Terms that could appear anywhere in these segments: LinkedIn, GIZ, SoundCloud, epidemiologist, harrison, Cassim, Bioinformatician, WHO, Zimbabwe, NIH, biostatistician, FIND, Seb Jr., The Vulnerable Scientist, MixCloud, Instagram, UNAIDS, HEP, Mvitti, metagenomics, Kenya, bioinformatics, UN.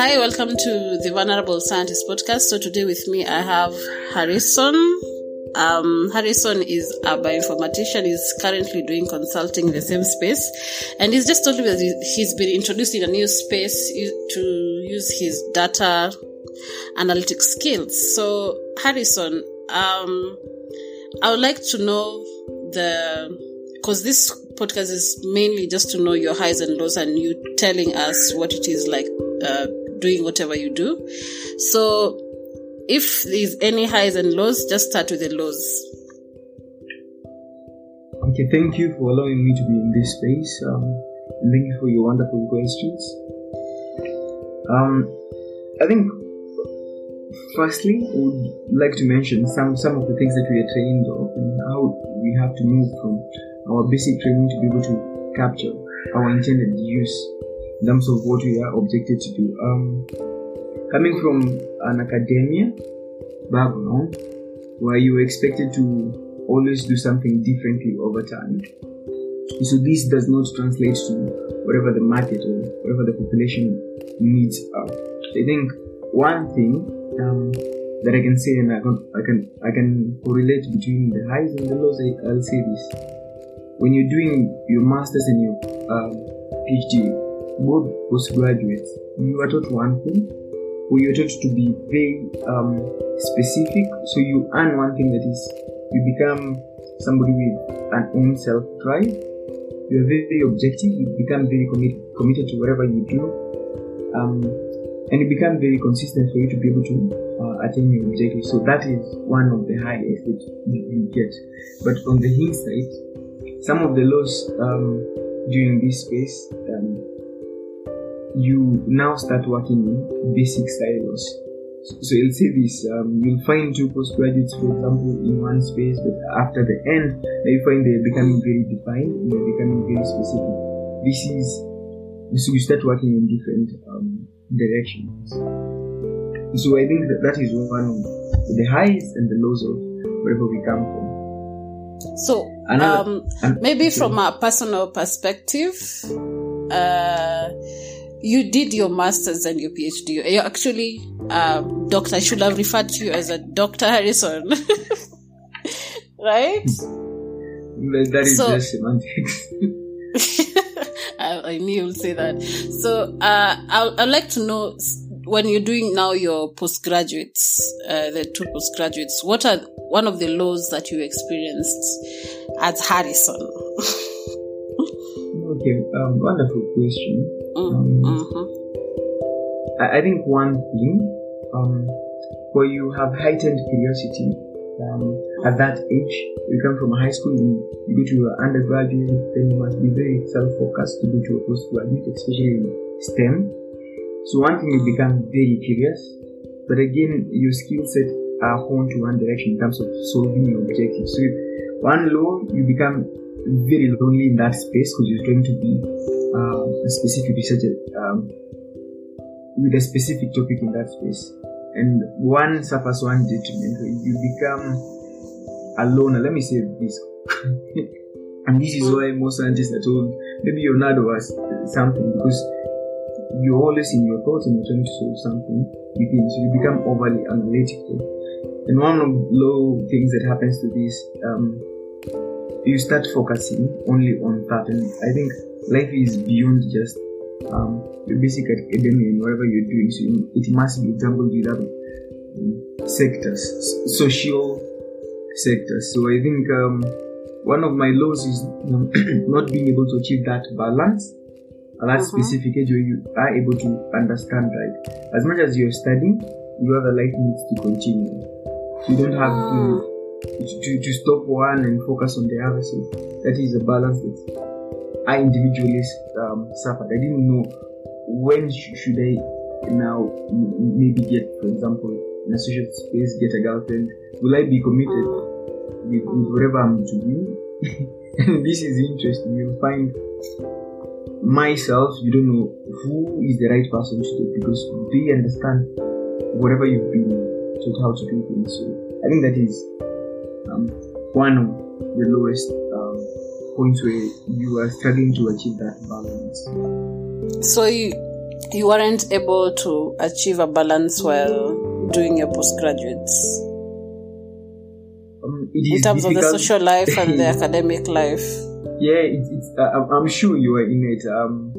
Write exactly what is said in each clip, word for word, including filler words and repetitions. Hi, welcome to the Vulnerable Scientist podcast. So today with me I have Harrison. Um, Harrison is a bioinformatician, is currently doing consulting in the same space, and he's just told me that he's been introduced in a new space to use his data analytic skills. So Harrison, um, I would like to know the, because this podcast is mainly just to know your highs and lows and you telling us what it is like uh, doing whatever you do. So if there's any highs and lows, just start with the lows. Okay, thank you for allowing me to be in this space. Um, thank you for your wonderful questions. Um, I think, firstly, I would like to mention some, some of the things that we are trained of and how we have to move from our basic training to be able to capture our intended use in terms of what we are objected to do. Um, coming from an academia background where you are expected to always do something differently over time, so this does not translate to whatever the market or whatever the population needs are. I think one thing um, that I can say and I can I can I can correlate between the highs and the lows, I, I'll say this. When you're doing your master's and your um, PhD, both postgraduates, you are taught one thing, or you're taught to be very um, specific, so you earn one thing, that is, you become somebody with an own self-drive, you're very, very objective, you become very commi- committed to whatever you do, um, and you become very consistent for you to be able to uh, attain your objective. So that is one of the highest that you get. But on the inside, some of the laws um, during this space, um, you now start working in basic silos. So you'll see this, um, you'll find two postgraduates, for example, in one space, but after the end, you find they're becoming very defined and they're becoming very specific. This is, so you start working in different um, directions. So I think that that is one of the highs and the lows of wherever we come from. So, um, maybe from a personal perspective, uh, you did your master's and your PhD. You're actually a doctor. I should have referred to you as a Doctor Harrison, right? That is so, just semantics. I, I knew you'd say that. So, uh, I, I'd like to know, when you're doing now your postgraduates, uh, the two postgraduates, what are one of the lows that you experienced at Harrison? Okay, um, wonderful question. Mm, um, mm-hmm. I, I think one thing, um, where you have heightened curiosity um, at that age, you come from high school, you, you go to your undergraduate, then you must be very self-focused to go to a postgraduate, especially in STEM. So one thing, you become very curious, but again, your skill set are honed to one direction in terms of solving your objectives. So one low, you become very lonely in that space because you're trying to be um, a specific researcher um, with a specific topic in that space. And one suffers one detriment, you become alone. Let me say this. And this is why most scientists are told, maybe you're not worth something, because you're always in your thoughts and you're trying to solve something within, so you become overly analytical. And one of the low things that happens to this, um, you start focusing only on that. And I think life is beyond just um, your basic academia and whatever you're doing, so you, it must be jumbled with other um, sectors, s- social sectors. So I think um, one of my lows is um, not being able to achieve that balance. That specific age where you are able to understand, right? As much as you're studying, your other life needs to continue. You don't have to, to to stop one and focus on the other. So that is a balance that I individually um, suffered. I didn't know when sh- should I now m- maybe get, for example, in a social space, get a girlfriend. Will I be committed with, with whatever I'm doing? And this is interesting. You'll find myself, you don't know who is the right person to do, because they understand whatever you've been taught how to do things. So I think that is um, one of the lowest um, points where you are struggling to achieve that balance. So you, you aren't able to achieve a balance while doing your postgraduates? Um, in terms difficult. Of the social life and the academic life? Yeah, it, it's, uh, I'm sure you are in it. Um,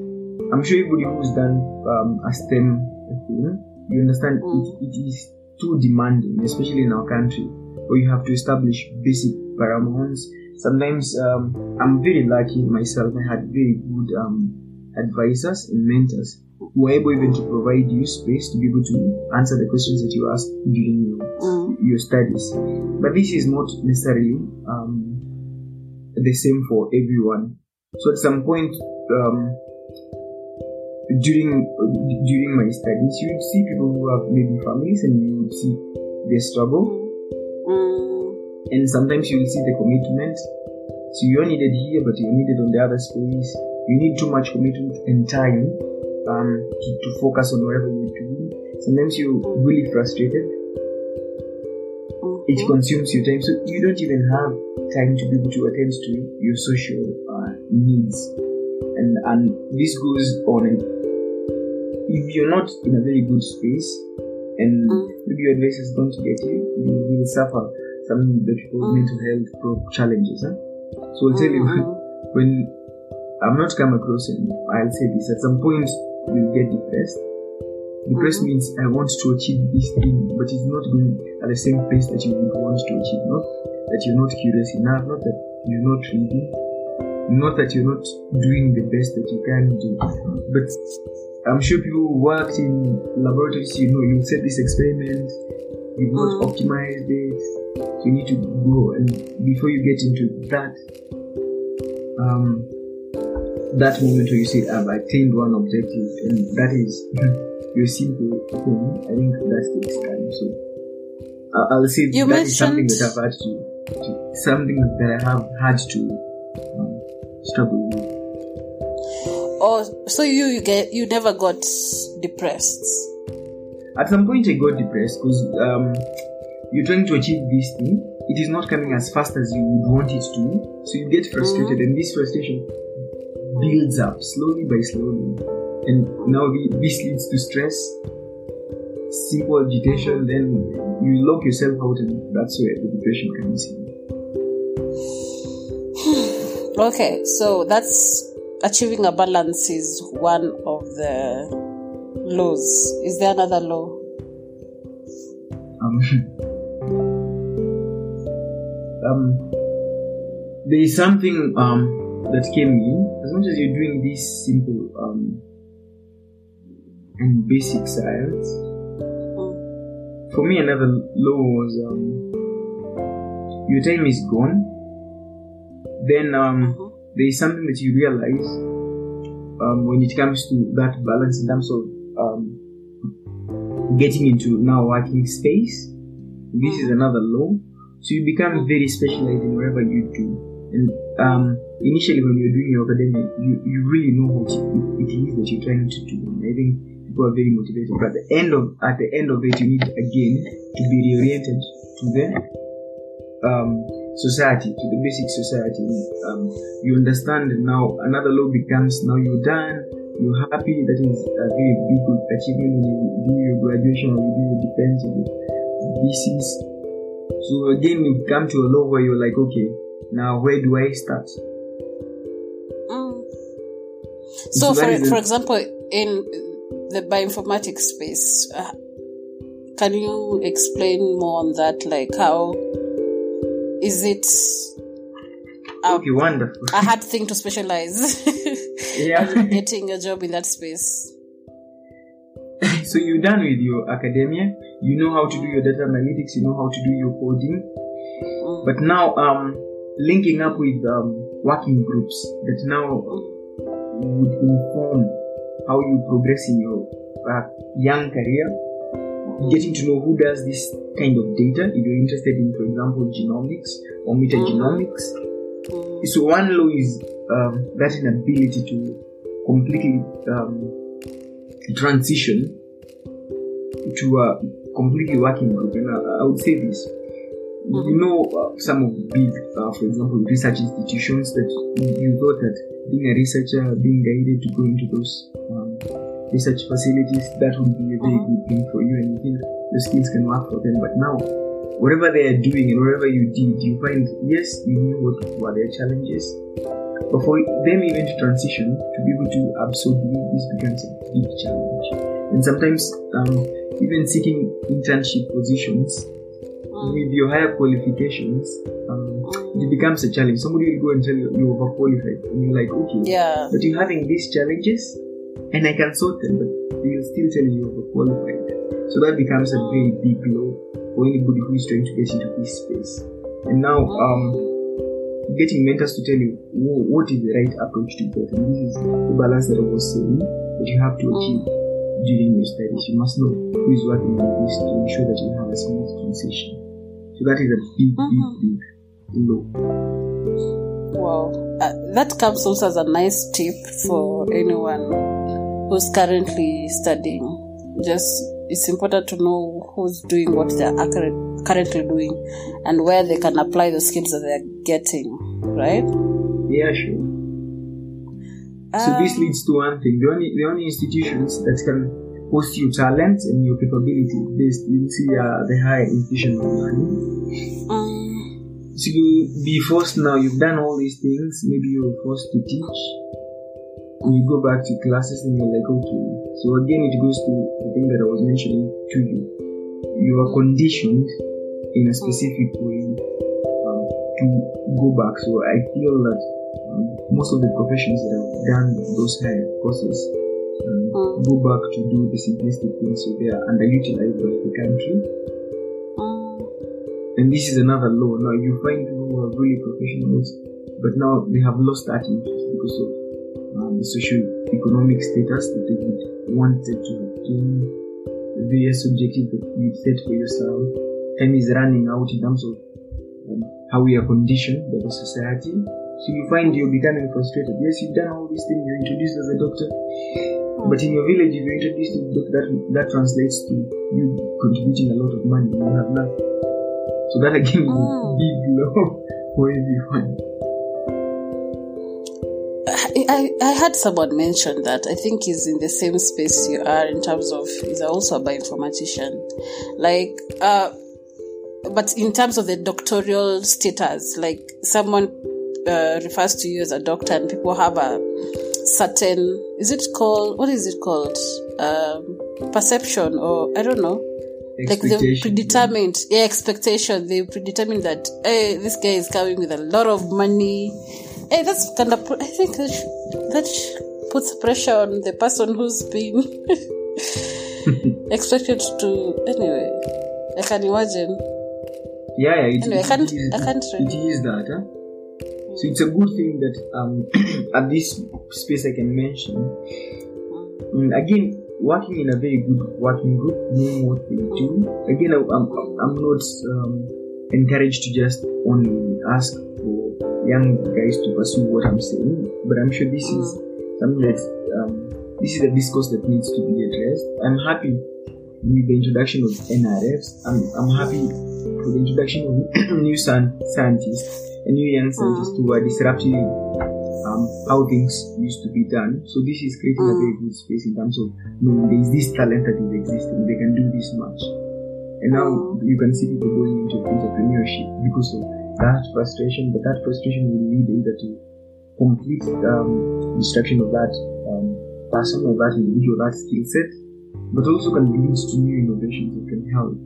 I'm sure everybody who's done um, a STEM thing, you understand mm. it, it is too demanding, especially in our country, where you have to establish basic parameters. Sometimes um, I'm very lucky myself. I had very good um, advisors and mentors who were able even to provide you space to be able to answer the questions that you asked during your, mm. your studies. But this is not necessarily um, the same for everyone. So at some point um, during during my studies, you would see people who have maybe families, and you would see their struggle. And sometimes you will see the commitment. So you're needed here, but you're needed on the other space. You need too much commitment and time um, to, to focus on whatever you're doing. Sometimes you're really frustrated. It consumes your time. So you don't even have time to be able to attend to your social uh, needs. And, and this goes on. If you're not in a very good space, and maybe your advisors don't get you, you will suffer. Something that you call mental health challenges. Huh? So I'll tell you, when I'm not come across anymore, I'll say this, at some point you'll get depressed. Depressed mm-hmm. means I want to achieve this thing, but it's not going at the same pace that you want to achieve. Not that you're not curious enough, not that you're not reading, not that you're not doing the best that you can do. But I'm sure people who worked in laboratories, you know, you set this experiment, you've not optimized it. You need to go, and before you get into that um, that moment where you say, I've attained one objective, and that is your simple thing, I think that takes time. So uh, I'll say you that is something that I've had to, to something that I have had to um, struggle with. Oh, so you you, get, you never got depressed? At some point I got depressed because um, you're trying to achieve this thing, it is not coming as fast as you would want it to, so you get frustrated, mm-hmm. and this frustration builds up slowly by slowly, and now this leads to stress, simple agitation, then you lock yourself out, and that's where the depression comes in. Okay, so that's achieving a balance is one of the laws. Is there another law? Um. Um, there is something um, that came in. As much as you're doing this simple um, and basic science, for me another law was um, your time is gone. Then um, there is something that you realize um, when it comes to that balance in terms of um, getting into now working space. This is another law. So you become very specialized in whatever you do. And um, initially when you're doing your academic, you, you really know what it, it is that you're trying to do. And I think people are very motivated. But at the end of at the end of it, you need again to be reoriented to the um, society, to the basic society. Um, you understand now another law becomes, now you're done, you're happy. That is a very big achievement when you do your graduation or you do your defense or your thesis. So again, you come to a law where you're like, okay, now where do I start? Mm. So, so for, for example, in the bioinformatics space, uh, can you explain more on that? Like, how is it a, okay, wonderful. a hard thing to specialize yeah. in getting a job in that space? So you're done with your academia, you know how to do your data analytics, you know how to do your coding. But now um, linking up with um, working groups that now would inform how you progress in your uh, young career, getting to know who does this kind of data, if you're interested in, for example, genomics or metagenomics. So one law is um, that inability to completely um, transition to a completely working group. And I, I would say this, mm-hmm. you know, uh, some of big, uh, for example, research institutions that you thought that being a researcher, being guided to go into those um, research facilities, that would be a very good thing for you, and you think your skills can work for them. But now, whatever they are doing and whatever you did, you find, yes, you knew what were their challenges, but for them even to transition, to be able to absorb this becomes a big challenge. And sometimes, um, even seeking internship positions with your higher qualifications, um, it becomes a challenge. Somebody will go and tell you you're overqualified, and you're like, okay, yeah, but you're having these challenges, and I can sort them, but they'll still tell you you're overqualified. So that becomes a very big blow for anybody who is trying to get into this space. And now, um, getting mentors to tell you what is the right approach to get, and this is the balance that I was saying that you have to achieve during your studies. You must know who is working on this to ensure that you have a smooth transition. So that is a big, mm-hmm. big, big blow. Wow. Uh, that comes also as a nice tip for anyone who's currently studying. Just, it's important to know who's doing what they're currently doing and where they can apply the skills that they're getting, right? Yeah, sure. So um, this leads to one thing. The only, the only institutions that can host your talent and your capability based, you'll see uh, the higher institution of learning. Um, so you'll be forced now, you've done all these things, maybe you're forced to teach, and you go back to classes and you're like, okay. So again, it goes to the thing that I was mentioning to you. You are conditioned in a specific way um, to go back. So I feel that Um, most of the professions that have done those higher courses um, mm. go back to do the simplistic things, so they are underutilized by the country. Mm. And this is another law. Now you find people who are really professionals, but now they have lost that interest because of um, the socio-economic status that they wanted to obtain, the various objectives that you set for yourself. Time is running out in terms of um, how we are conditioned by the society. So you find you're becoming frustrated. Yes, you've done all these things, you're introduced as a doctor, but in your village, if you're introduced as a doctor, that, that translates to you contributing a lot of money and you have nothing. So that again is a big blow for everyone. I, I, I had someone mention that, I think he's in the same space you are in terms of, he's also a bioinformatician. Like, uh, but in terms of the doctoral status, like someone Uh, refers to you as a doctor, and people have a certain, is it called, what is it called? Um, perception, or I don't know. Like they predetermined, yeah, expectation. They predetermined that, hey, this guy is coming with a lot of money. Hey, that's kind of, I think that, that puts pressure on the person who's been expected to, anyway, I can imagine. Yeah, yeah. It, anyway, it, I can't, is, I can't it is that, huh? So it's a good thing that um, at this space I can mention. And again, working in a very good working group, knowing what they do. Again, I'm, I'm not um, encouraged to just only ask for young guys to pursue what I'm saying, but I'm sure this is something that um, this is a discourse that needs to be addressed. I'm happy with the introduction of N R Fs. I'm I'm happy for the introduction of new scientists. A new young scientist who are disrupting um, how things used to be done. So this is creating mm. a very good space in terms of knowing there is this talent that is existing, they can do this much. And now you can see people going into entrepreneurship because of that frustration, but that frustration will lead either to complete um, destruction of that um, person or that individual, that skill set, but also can lead to new innovations that can help.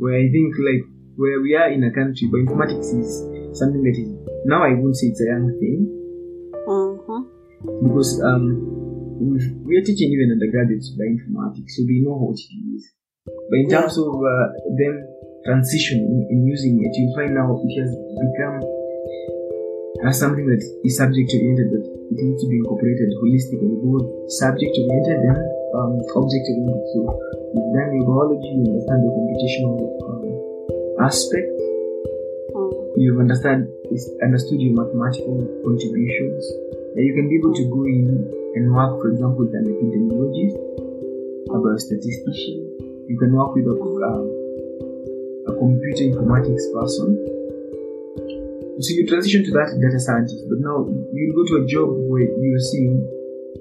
Where I think, like, where we are in a country, bioinformatics is something that is, now I won't say it's a young thing, mm-hmm. because um we are teaching even undergraduates by informatics, so they know how it is. But in terms yeah. of uh, them transitioning and using it, you'll find now it has become as something that is subject-oriented, but it needs to be incorporated holistically, both subject-oriented and um, object-oriented. So you've done your biology, you understand the computational um, aspect, you've understand, understood your mathematical contributions, and you can be able to go in and work, for example, with an epidemiologist, a biostatistician. You can work with a, uh, a computer informatics person. So you transition to that data scientist, but now you go to a job where you're seeing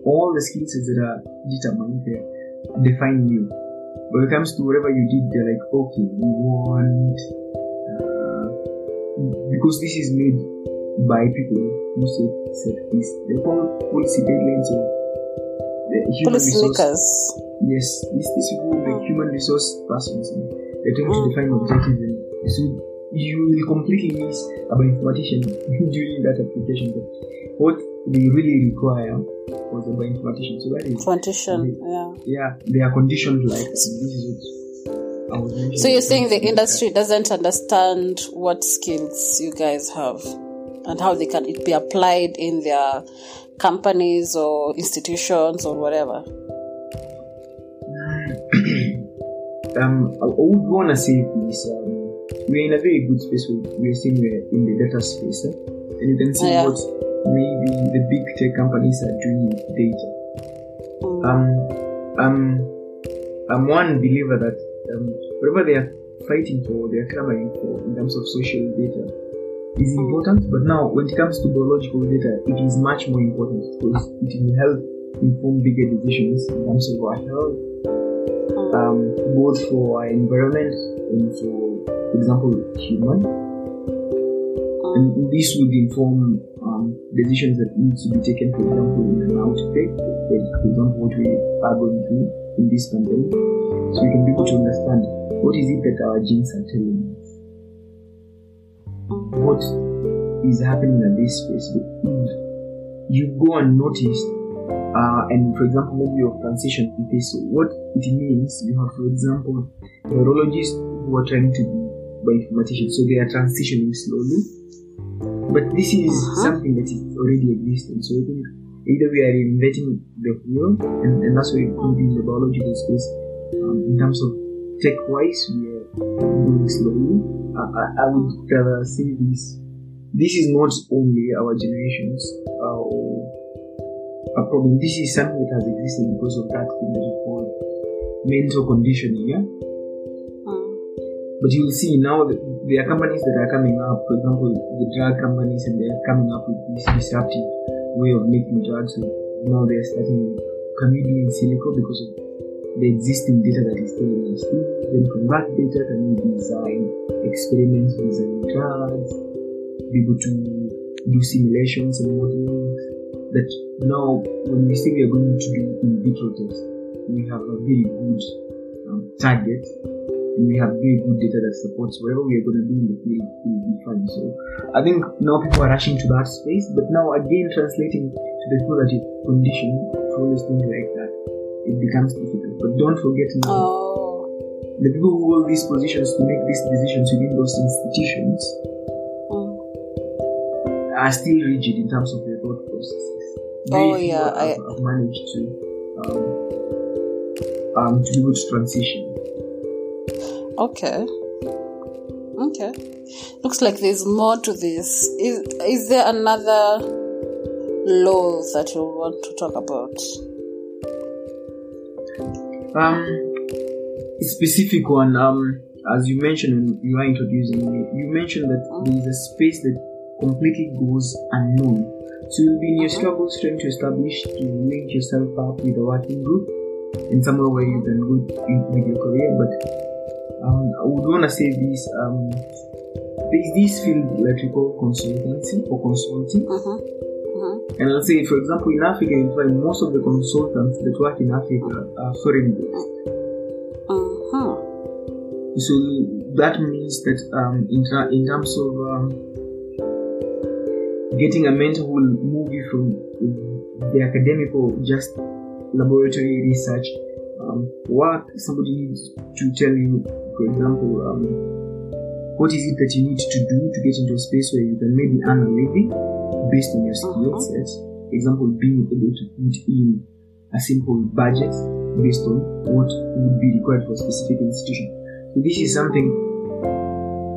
all the skill sets that are determined there define you. But when it comes to whatever you did, they're like, okay, you want, uh, because this is made by people who set, set this, they call policy deadlines or the human policy resource makers. Yes, these people, the human resource persons, they're trying to define objectives, and so you will completely miss a bioinformatician during that application. But what they really require was a bioinformatician. So that is Informatician, they, yeah. Yeah, they are conditioned like this is what I was mentioning. So you're saying the industry doesn't understand what skills you guys have and how they can it be applied in their companies or institutions or whatever? um, I would want to say this. Um, we're in a very good space. We're seeing we're in the data space, eh? And you can see yeah. what maybe the big tech companies are doing with data. Um, um, I'm one believer that um, whatever they are fighting for, they are clamoring for in terms of social data is important, but now when it comes to biological data, it is much more important because it will help inform bigger decisions in terms of our health, um, both for our environment and for, for example, human. And this would inform um, decisions that need to be taken, for example, in an outbreak, for example, what we are going through in this pandemic. So we can be able to understand what is it that our genes are telling us. What is happening at this space? You go and notice, uh, and for example, maybe your transition phase. So what it means, you have, for example, neurologists who are trying to be bioinformaticians, so they are transitioning slowly. But this is uh-huh. something that is already existing. So I think either we are reinventing the wheel, and, and that's where it could be in the biological space. Um, in terms of tech-wise, we are doing slowly. I, I would rather say this. This is not only our generation's uh, a problem. This is something that has existed because of that thing that we call mental conditioning. Yeah? Mm. But you will see now that there are companies that are coming up. For example, the drug companies, and they are coming up with this disruptive way of making drugs. So now they are starting, can we do in silico because of the existing data that is telling us to, then from that data can we design experiments, design drugs, be able to do simulations and modeling. That now when we say we are going to do in vitro tests, we have a very good um, target, and we have very good data that supports whatever we are going to do in the field will be fine. So I think now people are rushing to that space, but now again translating to the qualitative condition for those things like that, it becomes difficult. But don't forget now, oh. the people who hold these positions to make these decisions within those institutions mm. are still rigid in terms of their thought processes. Oh they yeah, have, I have managed to um, um to be able to transition. Okay. Okay. Looks like there's more to this. Is is there another law that you want to talk about? Um, a specific one, um, as you mentioned, you are introducing me, you mentioned that there is a space that completely goes unknown. So you'll be in your struggles trying to establish, to link yourself up with a working group and somewhere where you can go with your career. But um, I would want to say this, um, there is this field that we call consultancy or consulting. Uh-huh. And I'll say, for example, in Africa, you find most of the consultants that work in Africa are foreign-based. Uh-huh. So that means that um, in, tra- in terms of um, getting a mentor who will move you from the academic or just laboratory research um, work, somebody needs to tell you, for example, um, what is it that you need to do to get into a space where you can maybe earn a living based on your skill set. For example, being able to put in a simple budget based on what would be required for a specific institution. So this is something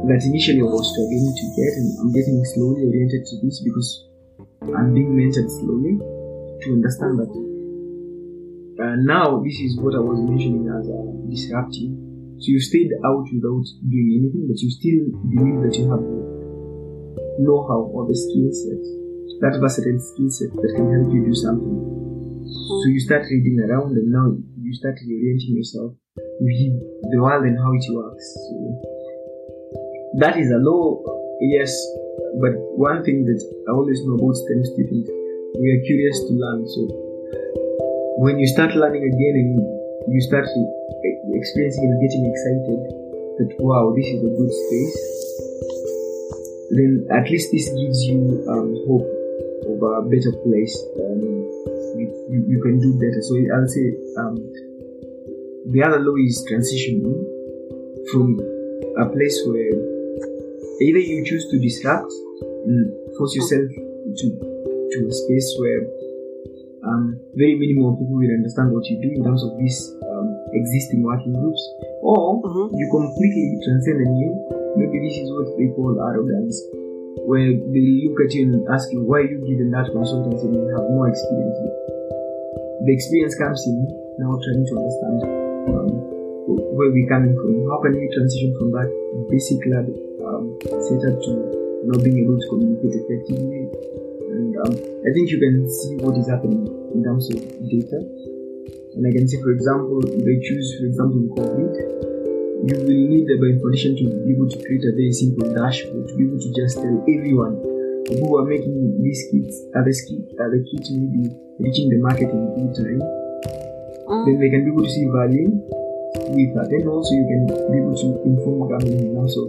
that initially I was struggling to get, and I'm getting slowly oriented to this because I'm being mentored slowly to understand that uh, now this is what I was mentioning as a disruptive. So you stayed out without doing anything, but you still believe that you have know-how or the skill set, that versatile skill set that can help you do something. So you start reading around, and now you start reorienting yourself. You read the world and how it works. So that is a law, yes, but one thing that I always know about STEM students, we are curious to learn. So when you start learning again and you start experiencing and getting excited that, wow, this is a good space, then at least this gives you um, hope of a better place. Um, you, you, you can do better. So I'll say um, the other law is transitioning from a place where either you choose to disrupt and force yourself to to a space where um, very minimal people will understand what you do in terms of these um, existing working groups, or mm-hmm. you completely transcend and you. Maybe this is what they call arrogance, where they look at you and ask you, why are you given that consultancy and you have more experience? The experience comes in now trying to understand um, where we're coming from. How can we transition from that basic lab um, setup to not being able to communicate effectively? And um, I think you can see what is happening in terms of data. And I can see, for example, if I choose, for example, COVID, you will need the bioinformatician to be able to create a very simple dashboard to be able to just tell everyone who are making these kits, are the kits, are the kits maybe reaching the market in due time. Mm. Then they can be able to see value with that. Then also you can be able to inform government in terms of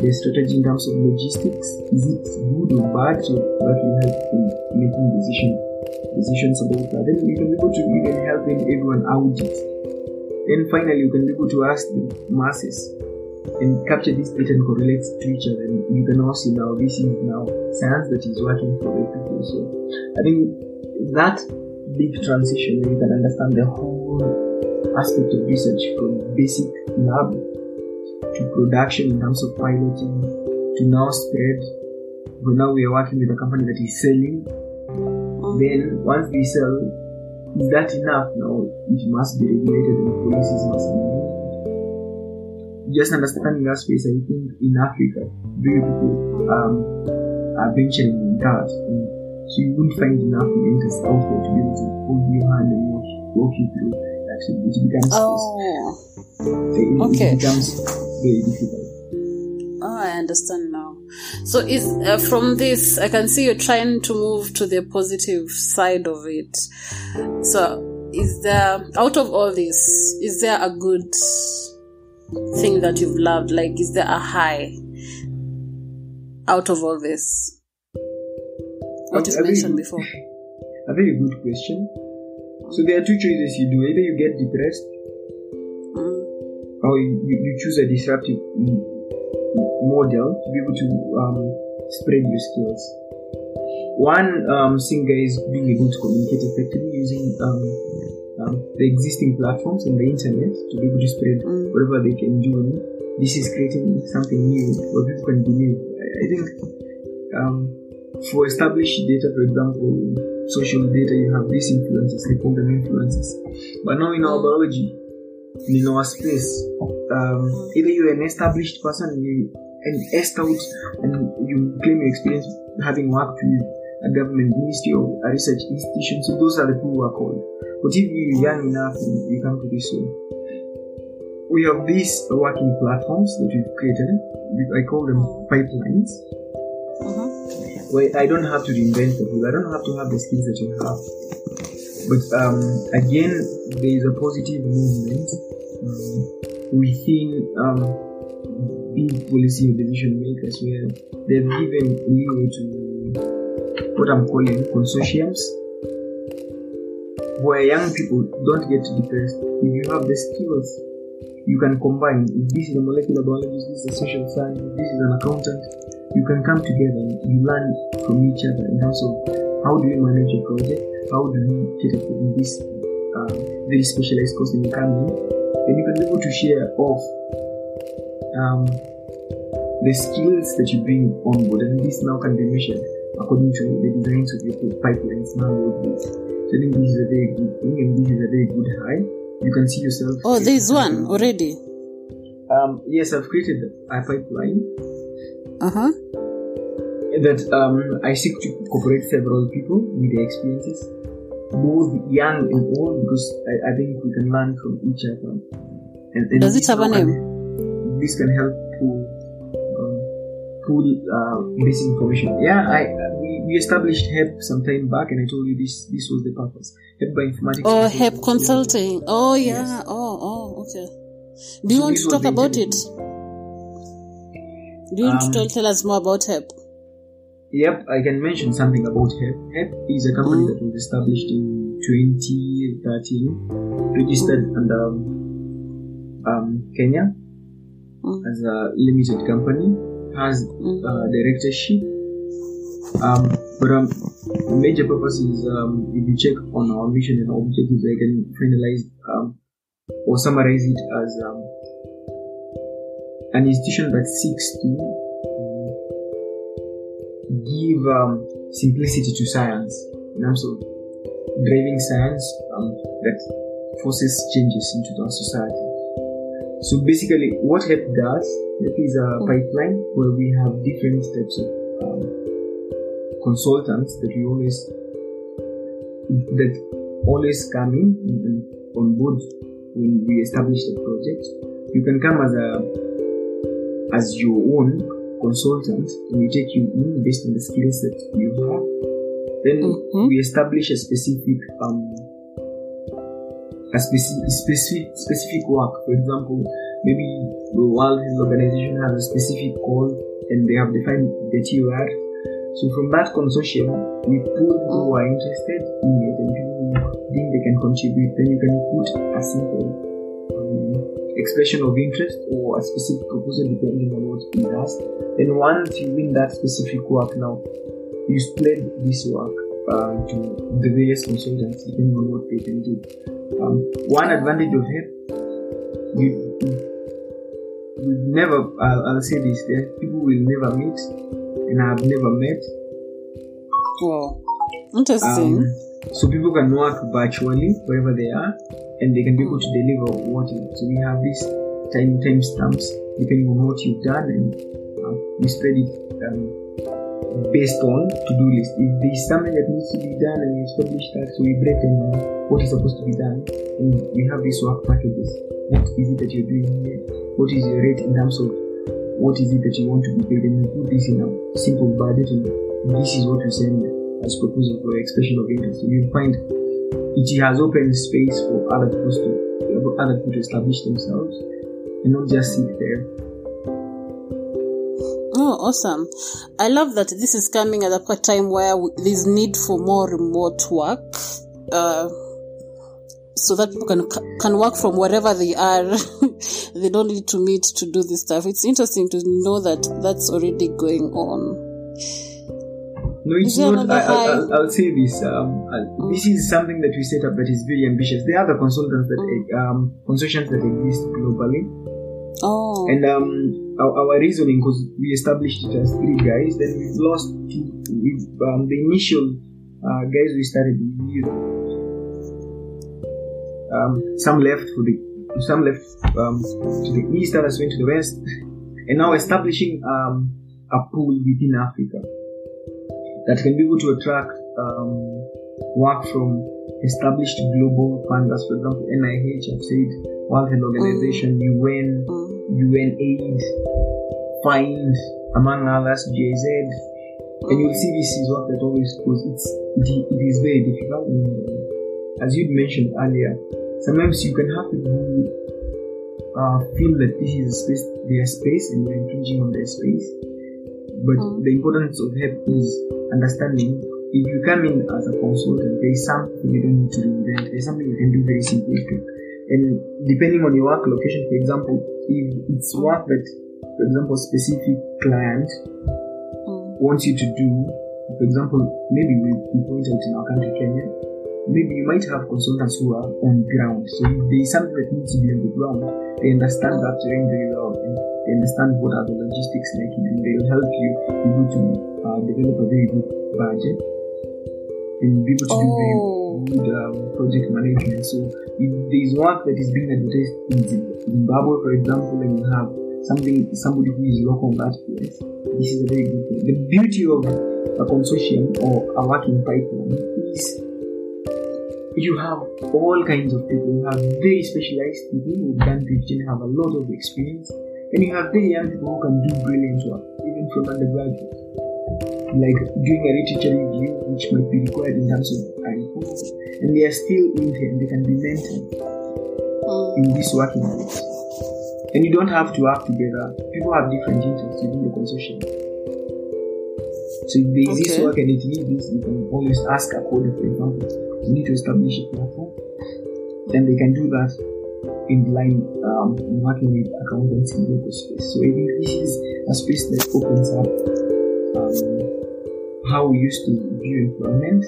the strategy, in terms of logistics. Is it good or bad? So that will help in making decision, decisions about that. Then you can be able to even help everyone audit. Then finally, you can be able to ask the masses and capture this data and correlate to each other. And you can also now, this is now science that is working for the people. So I think that big transition, you can understand the whole aspect of research from basic lab to production in terms of piloting to now spread. But now we are working with a company that is selling. Then once we sell, is that enough? No, it must be regulated and policies must be made. Just understanding that space, I think in Africa, very people um, are venturing in that. And so you won't find enough mentors out there to be able to hold your hand and walk, walk you through. Actually, it becomes oh. it, okay. it becomes very difficult. Oh, I understand now. So is uh, from this, I can see you're trying to move to the positive side of it. So is there, out of all this, is there a good thing that you've loved? Like, is there a high out of all this? What is mentioned very, before? A very good question. So there are two choices you do. Either you get depressed mm. or you, you choose a disruptive move. Model to be able to um, spread your skills. One um, singer is being able to communicate effectively using um, um, the existing platforms and the internet to be able to spread whatever they can do. And this is creating something new where people can believe. I think um, for established data, for example, social data, you have these influencers, they call them influencers. But now in our biology, in our space, um, either you're an established person and you and est out and you claim your experience having worked with a government ministry or a research institution, so those are the people who are called. But if you're young enough and you come to this one, we have these working platforms that we've created. I call them pipelines. Mm-hmm. Where I don't have to reinvent the wheel, I don't have to have the skills that you have. But um, again, there is a positive movement um, within um, big policy decision makers where they've given leeway to what I'm calling consortiums, where young people don't get depressed. If you have the skills, you can combine. If this is a molecular biologist, this is a social scientist, this is an accountant, you can come together and you learn from each other in terms of how do you manage a project. How do we get up in this um, very specialized course in the coming? Then you can be able to share off um, the skills that you bring on board, and this now can be measured according to the designs of your pipelines now. So I think this is a very good thing, and this is a very good high. You can see yourself. Oh, there is one already. Um, yes, I've created a pipeline. Uh huh. That um, I seek to incorporate several people with their experiences. both young and old, because I, I think we can learn from each other. And, and Does it have a name? Can, this can help pull uh, pull uh, misinformation. Yeah, I we, we established H E P some time back, and I told you this this was the purpose. H E P Bioinformatician. Oh, H E P Consulting. Oh, yeah. Yes. Oh, oh, okay. Do you so want to talk about it? Do you um, want to tell us more about H E P? Yep, I can mention something about H E P. H E P is a company mm. that was established in twenty thirteen, registered mm. under um, Kenya mm. as a limited company, has mm. a directorship. Um, but um, the major purpose is um, if you check on our mission and our objectives, I can finalize um, or summarize it as um, an institution that seeks to give um, simplicity to science in terms of driving science um, that forces changes into our society. So basically, what H E P does, H E P is a pipeline where we have different types of um, consultants that we always that always come in and on board when we establish the project. You can come as a as your own consultant, and we take you in based on the skills that you have. Then mm-hmm. we establish a specific, um, a specific, specific, specific work. For example, maybe the World Health Organization has a specific call, and they have defined the T O R. So from that consortium, we pull people who are interested in it and people who think they can contribute. Then you can put a simple um, expression of interest or a specific proposal depending on what it does. And once you win that specific work, now you split this work uh, to the various consultants depending on what they can do. Um, one advantage of H E P, you, you never, I'll, I'll say this, yeah, people will never meet, and I have never met. Wow, interesting. Um, so people can work virtually wherever they are, and they can be able to deliver what you do. So we have these time time stamps depending on what you've done, and uh, we spread it um, based on to-do list. If there's something that needs to be done and we establish that, so we break down what is supposed to be done, and we have these work packages. What is it that you're doing here? What is your rate in terms of what is it that you want to be paid? And we put this in a simple budget, and this is what we send as proposal for expression of interest. So you find it has opened space for other people to other people to establish themselves and not just sit there. Oh, awesome! I love that this is coming at a time where there's need for more remote work, uh, so that people can can work from wherever they are. They don't need to meet to do this stuff. It's interesting to know that that's already going on. No, it's not. I, I, I'll, I'll say this. Um, I'll, this is something that we set up that is very ambitious. There are the consultants that um, consortiums that exist globally. Oh. And um, our, our reasoning, because we established it as three guys, then we've lost two. We've, um, the initial uh, guys we started with, um, some left for the, some left um, to the east, others went to the west, and now establishing um, a pool within Africa that can be able to attract um, work from established global funders. For example, N I H, I've said, World Health Organization, mm. U N, mm. UNAIDS, FIND, among others, G I Z. And you'll see this is work that always goes. It's, it, it is very difficult. And, uh, as you'd mentioned earlier, sometimes you can have people who uh, feel that this is a space, their space, and you're infringing on their space. But mm. the importance of H E P is understanding, if you come in as a consultant, there is something you don't need to reinvent. There is something you can do very simply. And depending on your work location, for example, if it's work that, for example, a specific client mm. wants you to do, for example, maybe we, we point out in our country, Kenya, maybe you might have consultants who are on ground. So if there is something that needs to be on the ground, they understand that terrain very well. They understand what are the logistics like, and they will help you be able to uh, develop a very good budget and be able to oh. do very good um, project management. So if there is work that is being advertised in Zimbabwe, for example, and you have something, somebody who is local on that place, this is a very good thing. The beauty of a consortium or a working pipeline is you have all kinds of people. You have very specialized people who've done PhD and have a lot of experience, and you have very young people who can do brilliant work, even from undergraduate, like doing a literature review, which might be required in terms of input, and they are still in here and they can be mentored in this working place. And you don't have to work together. People have different interests within the consortium. So if there is okay. this work and it needs this, you can always ask a coder, for example. You need to establish a platform. Then they can do that in line um, in working with accountants in local space. So I think this is a space that opens up um, how we used to view employment.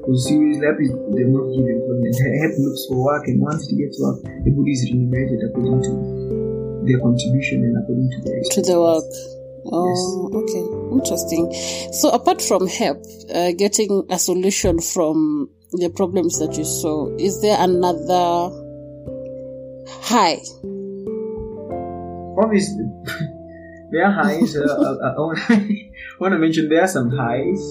Because serious lab is they're not given employment. H E P looks for work, and once it gets work, everybody is remunerated according to their contribution and according to their experience. To the work. Oh, yes. Okay. Interesting. So apart from H E P, uh, getting a solution from the problems that you saw, is there another high? Obviously, there are highs. uh, I, I, I want to mention there are some highs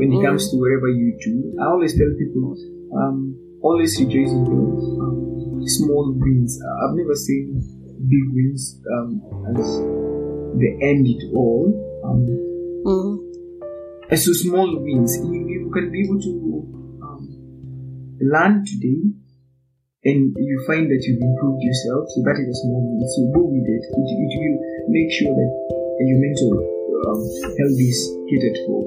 when it mm. comes to whatever you do. I always tell people, um, always rejoice in those um, small wins. Uh, I've never seen big wins um, as the end it all. Um, mm-hmm. As to small wins, you, you can be able to um, learn today, and you find that you've improved yourself. So that is a small win. So go with it. It, it will make sure that your mental um, health is catered for.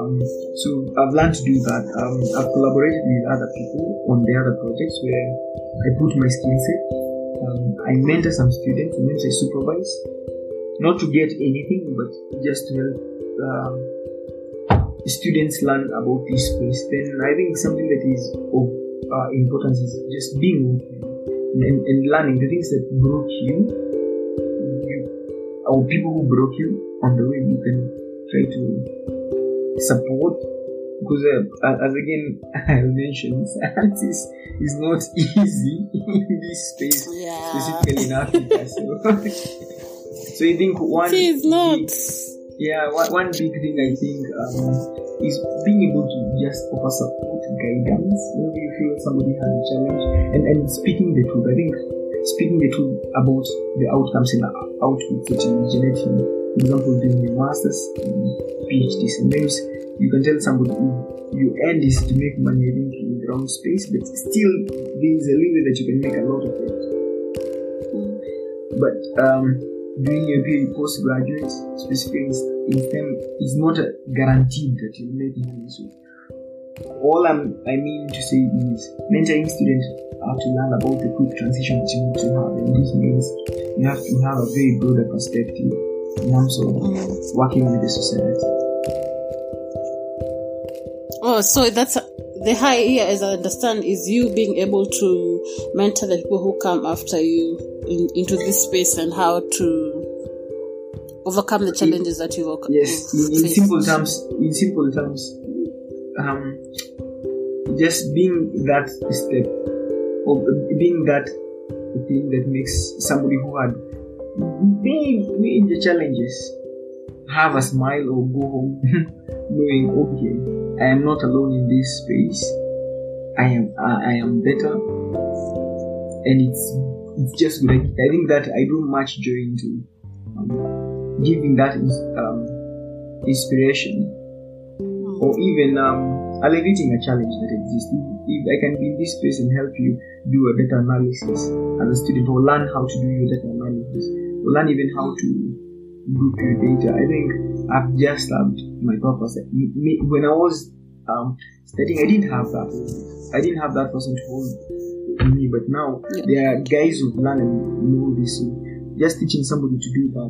Um, so I've learned to do that. Um, I've collaborated with other people on the other projects where I put my skill set. Um, I mentor some students, and then I supervise. Not to get anything, but just to help um, students learn about this space. Then I think something that is of uh, importance is just being open and, and learning the things that broke you, you, or people who broke you on the way. You can try to support, because uh, as again I mentioned, science is, is not easy in this space, yeah. specifically in Africa. So. So I think one big, yeah, one, one big thing I think um, is being able to just offer support, guidance. Whenever you feel somebody has a challenge, and, and speaking the truth. I think speaking the truth about the outcomes and the output that you generate. For example, doing your masters, PhD. Sometimes you can tell somebody your end is to make money, I think, in the wrong space, but still there is a leeway that you can make a lot of it. But um. doing your P H D postgraduate, specifically in STEM, is not guaranteed that you'll make money. So, all I'm, I mean to say is, mentoring students have to learn about the quick transition that you need to have, and this means you have to have a very broader perspective in terms of working with the society. Oh, so that's a- the high here, as I understand, is you being able to mentor the people who come after you in, into this space and how to overcome the challenges it, that you work. Yes, in, in simple terms, in simple terms, um, just being that step, or being that thing that makes somebody who had been in the challenges have a smile or go home knowing, okay, I am not alone in this space. I am I, I am better, and it's it's just good. I think that I do much joy into um, giving that um, inspiration, or even um, alleviating a challenge that exists. If, if I can be in this space and help you do a better analysis as a student, or learn how to do your data analysis, or learn even how to group your data, I think I've just served my purpose. When I was um, studying, I didn't have that. I didn't have that person to hold me, but now yeah. there are guys who've learned and know this. So just teaching somebody to do that,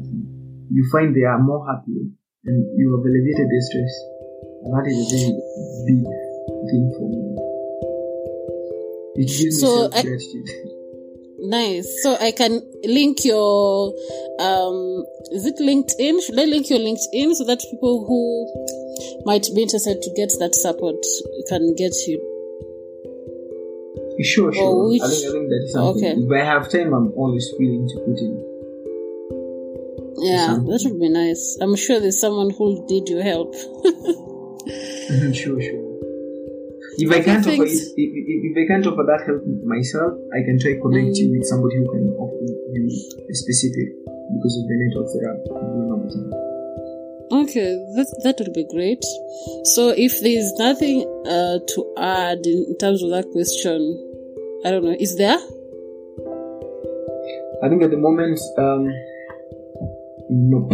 you find they are more happy and you have alleviated their stress. And that is a very big thing for me. It gives so me self gratitude. I- Nice. So I can link your, um, is it LinkedIn? Should I link your LinkedIn so that people who might be interested to get that support can get you? Sure, or sure. Which... I think I think that is something. Okay. If I have time, I'm always willing to put in. Yeah, something. That would be nice. I'm sure there's someone who did you help. Sure, sure. If I can't offer, if, if, if I can't offer that help myself, I can try connecting mm. with somebody who can offer you a specific, because of the networks that are going on with them. Okay, that that would be great. So if there is nothing uh, to add in terms of that question, I don't know, is there? I think at the moment, um, no.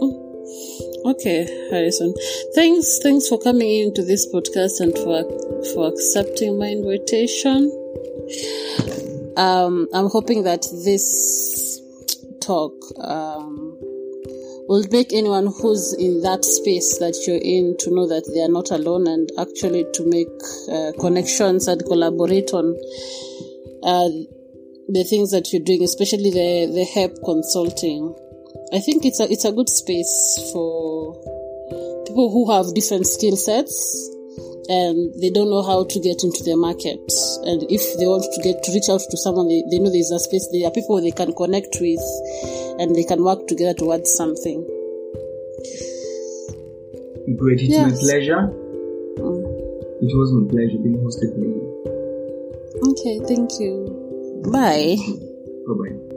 Oh, okay, Harrison. Thanks, thanks for coming into this podcast and for for accepting my invitation. Um, I'm hoping that this talk. Um, will make anyone who's in that space that you're in to know that they are not alone, and actually to make uh, connections and collaborate on uh, the things that you're doing, especially the, the H E P consulting. I think it's a, it's a good space for people who have different skill sets and they don't know how to get into the market. And if they want to get to reach out to someone, they, they know there's a space, there are people they can connect with and they can work together towards something. Great, it's yes. my pleasure. Mm. It was my pleasure being hosted by you. Okay, thank you. Bye. Bye-bye.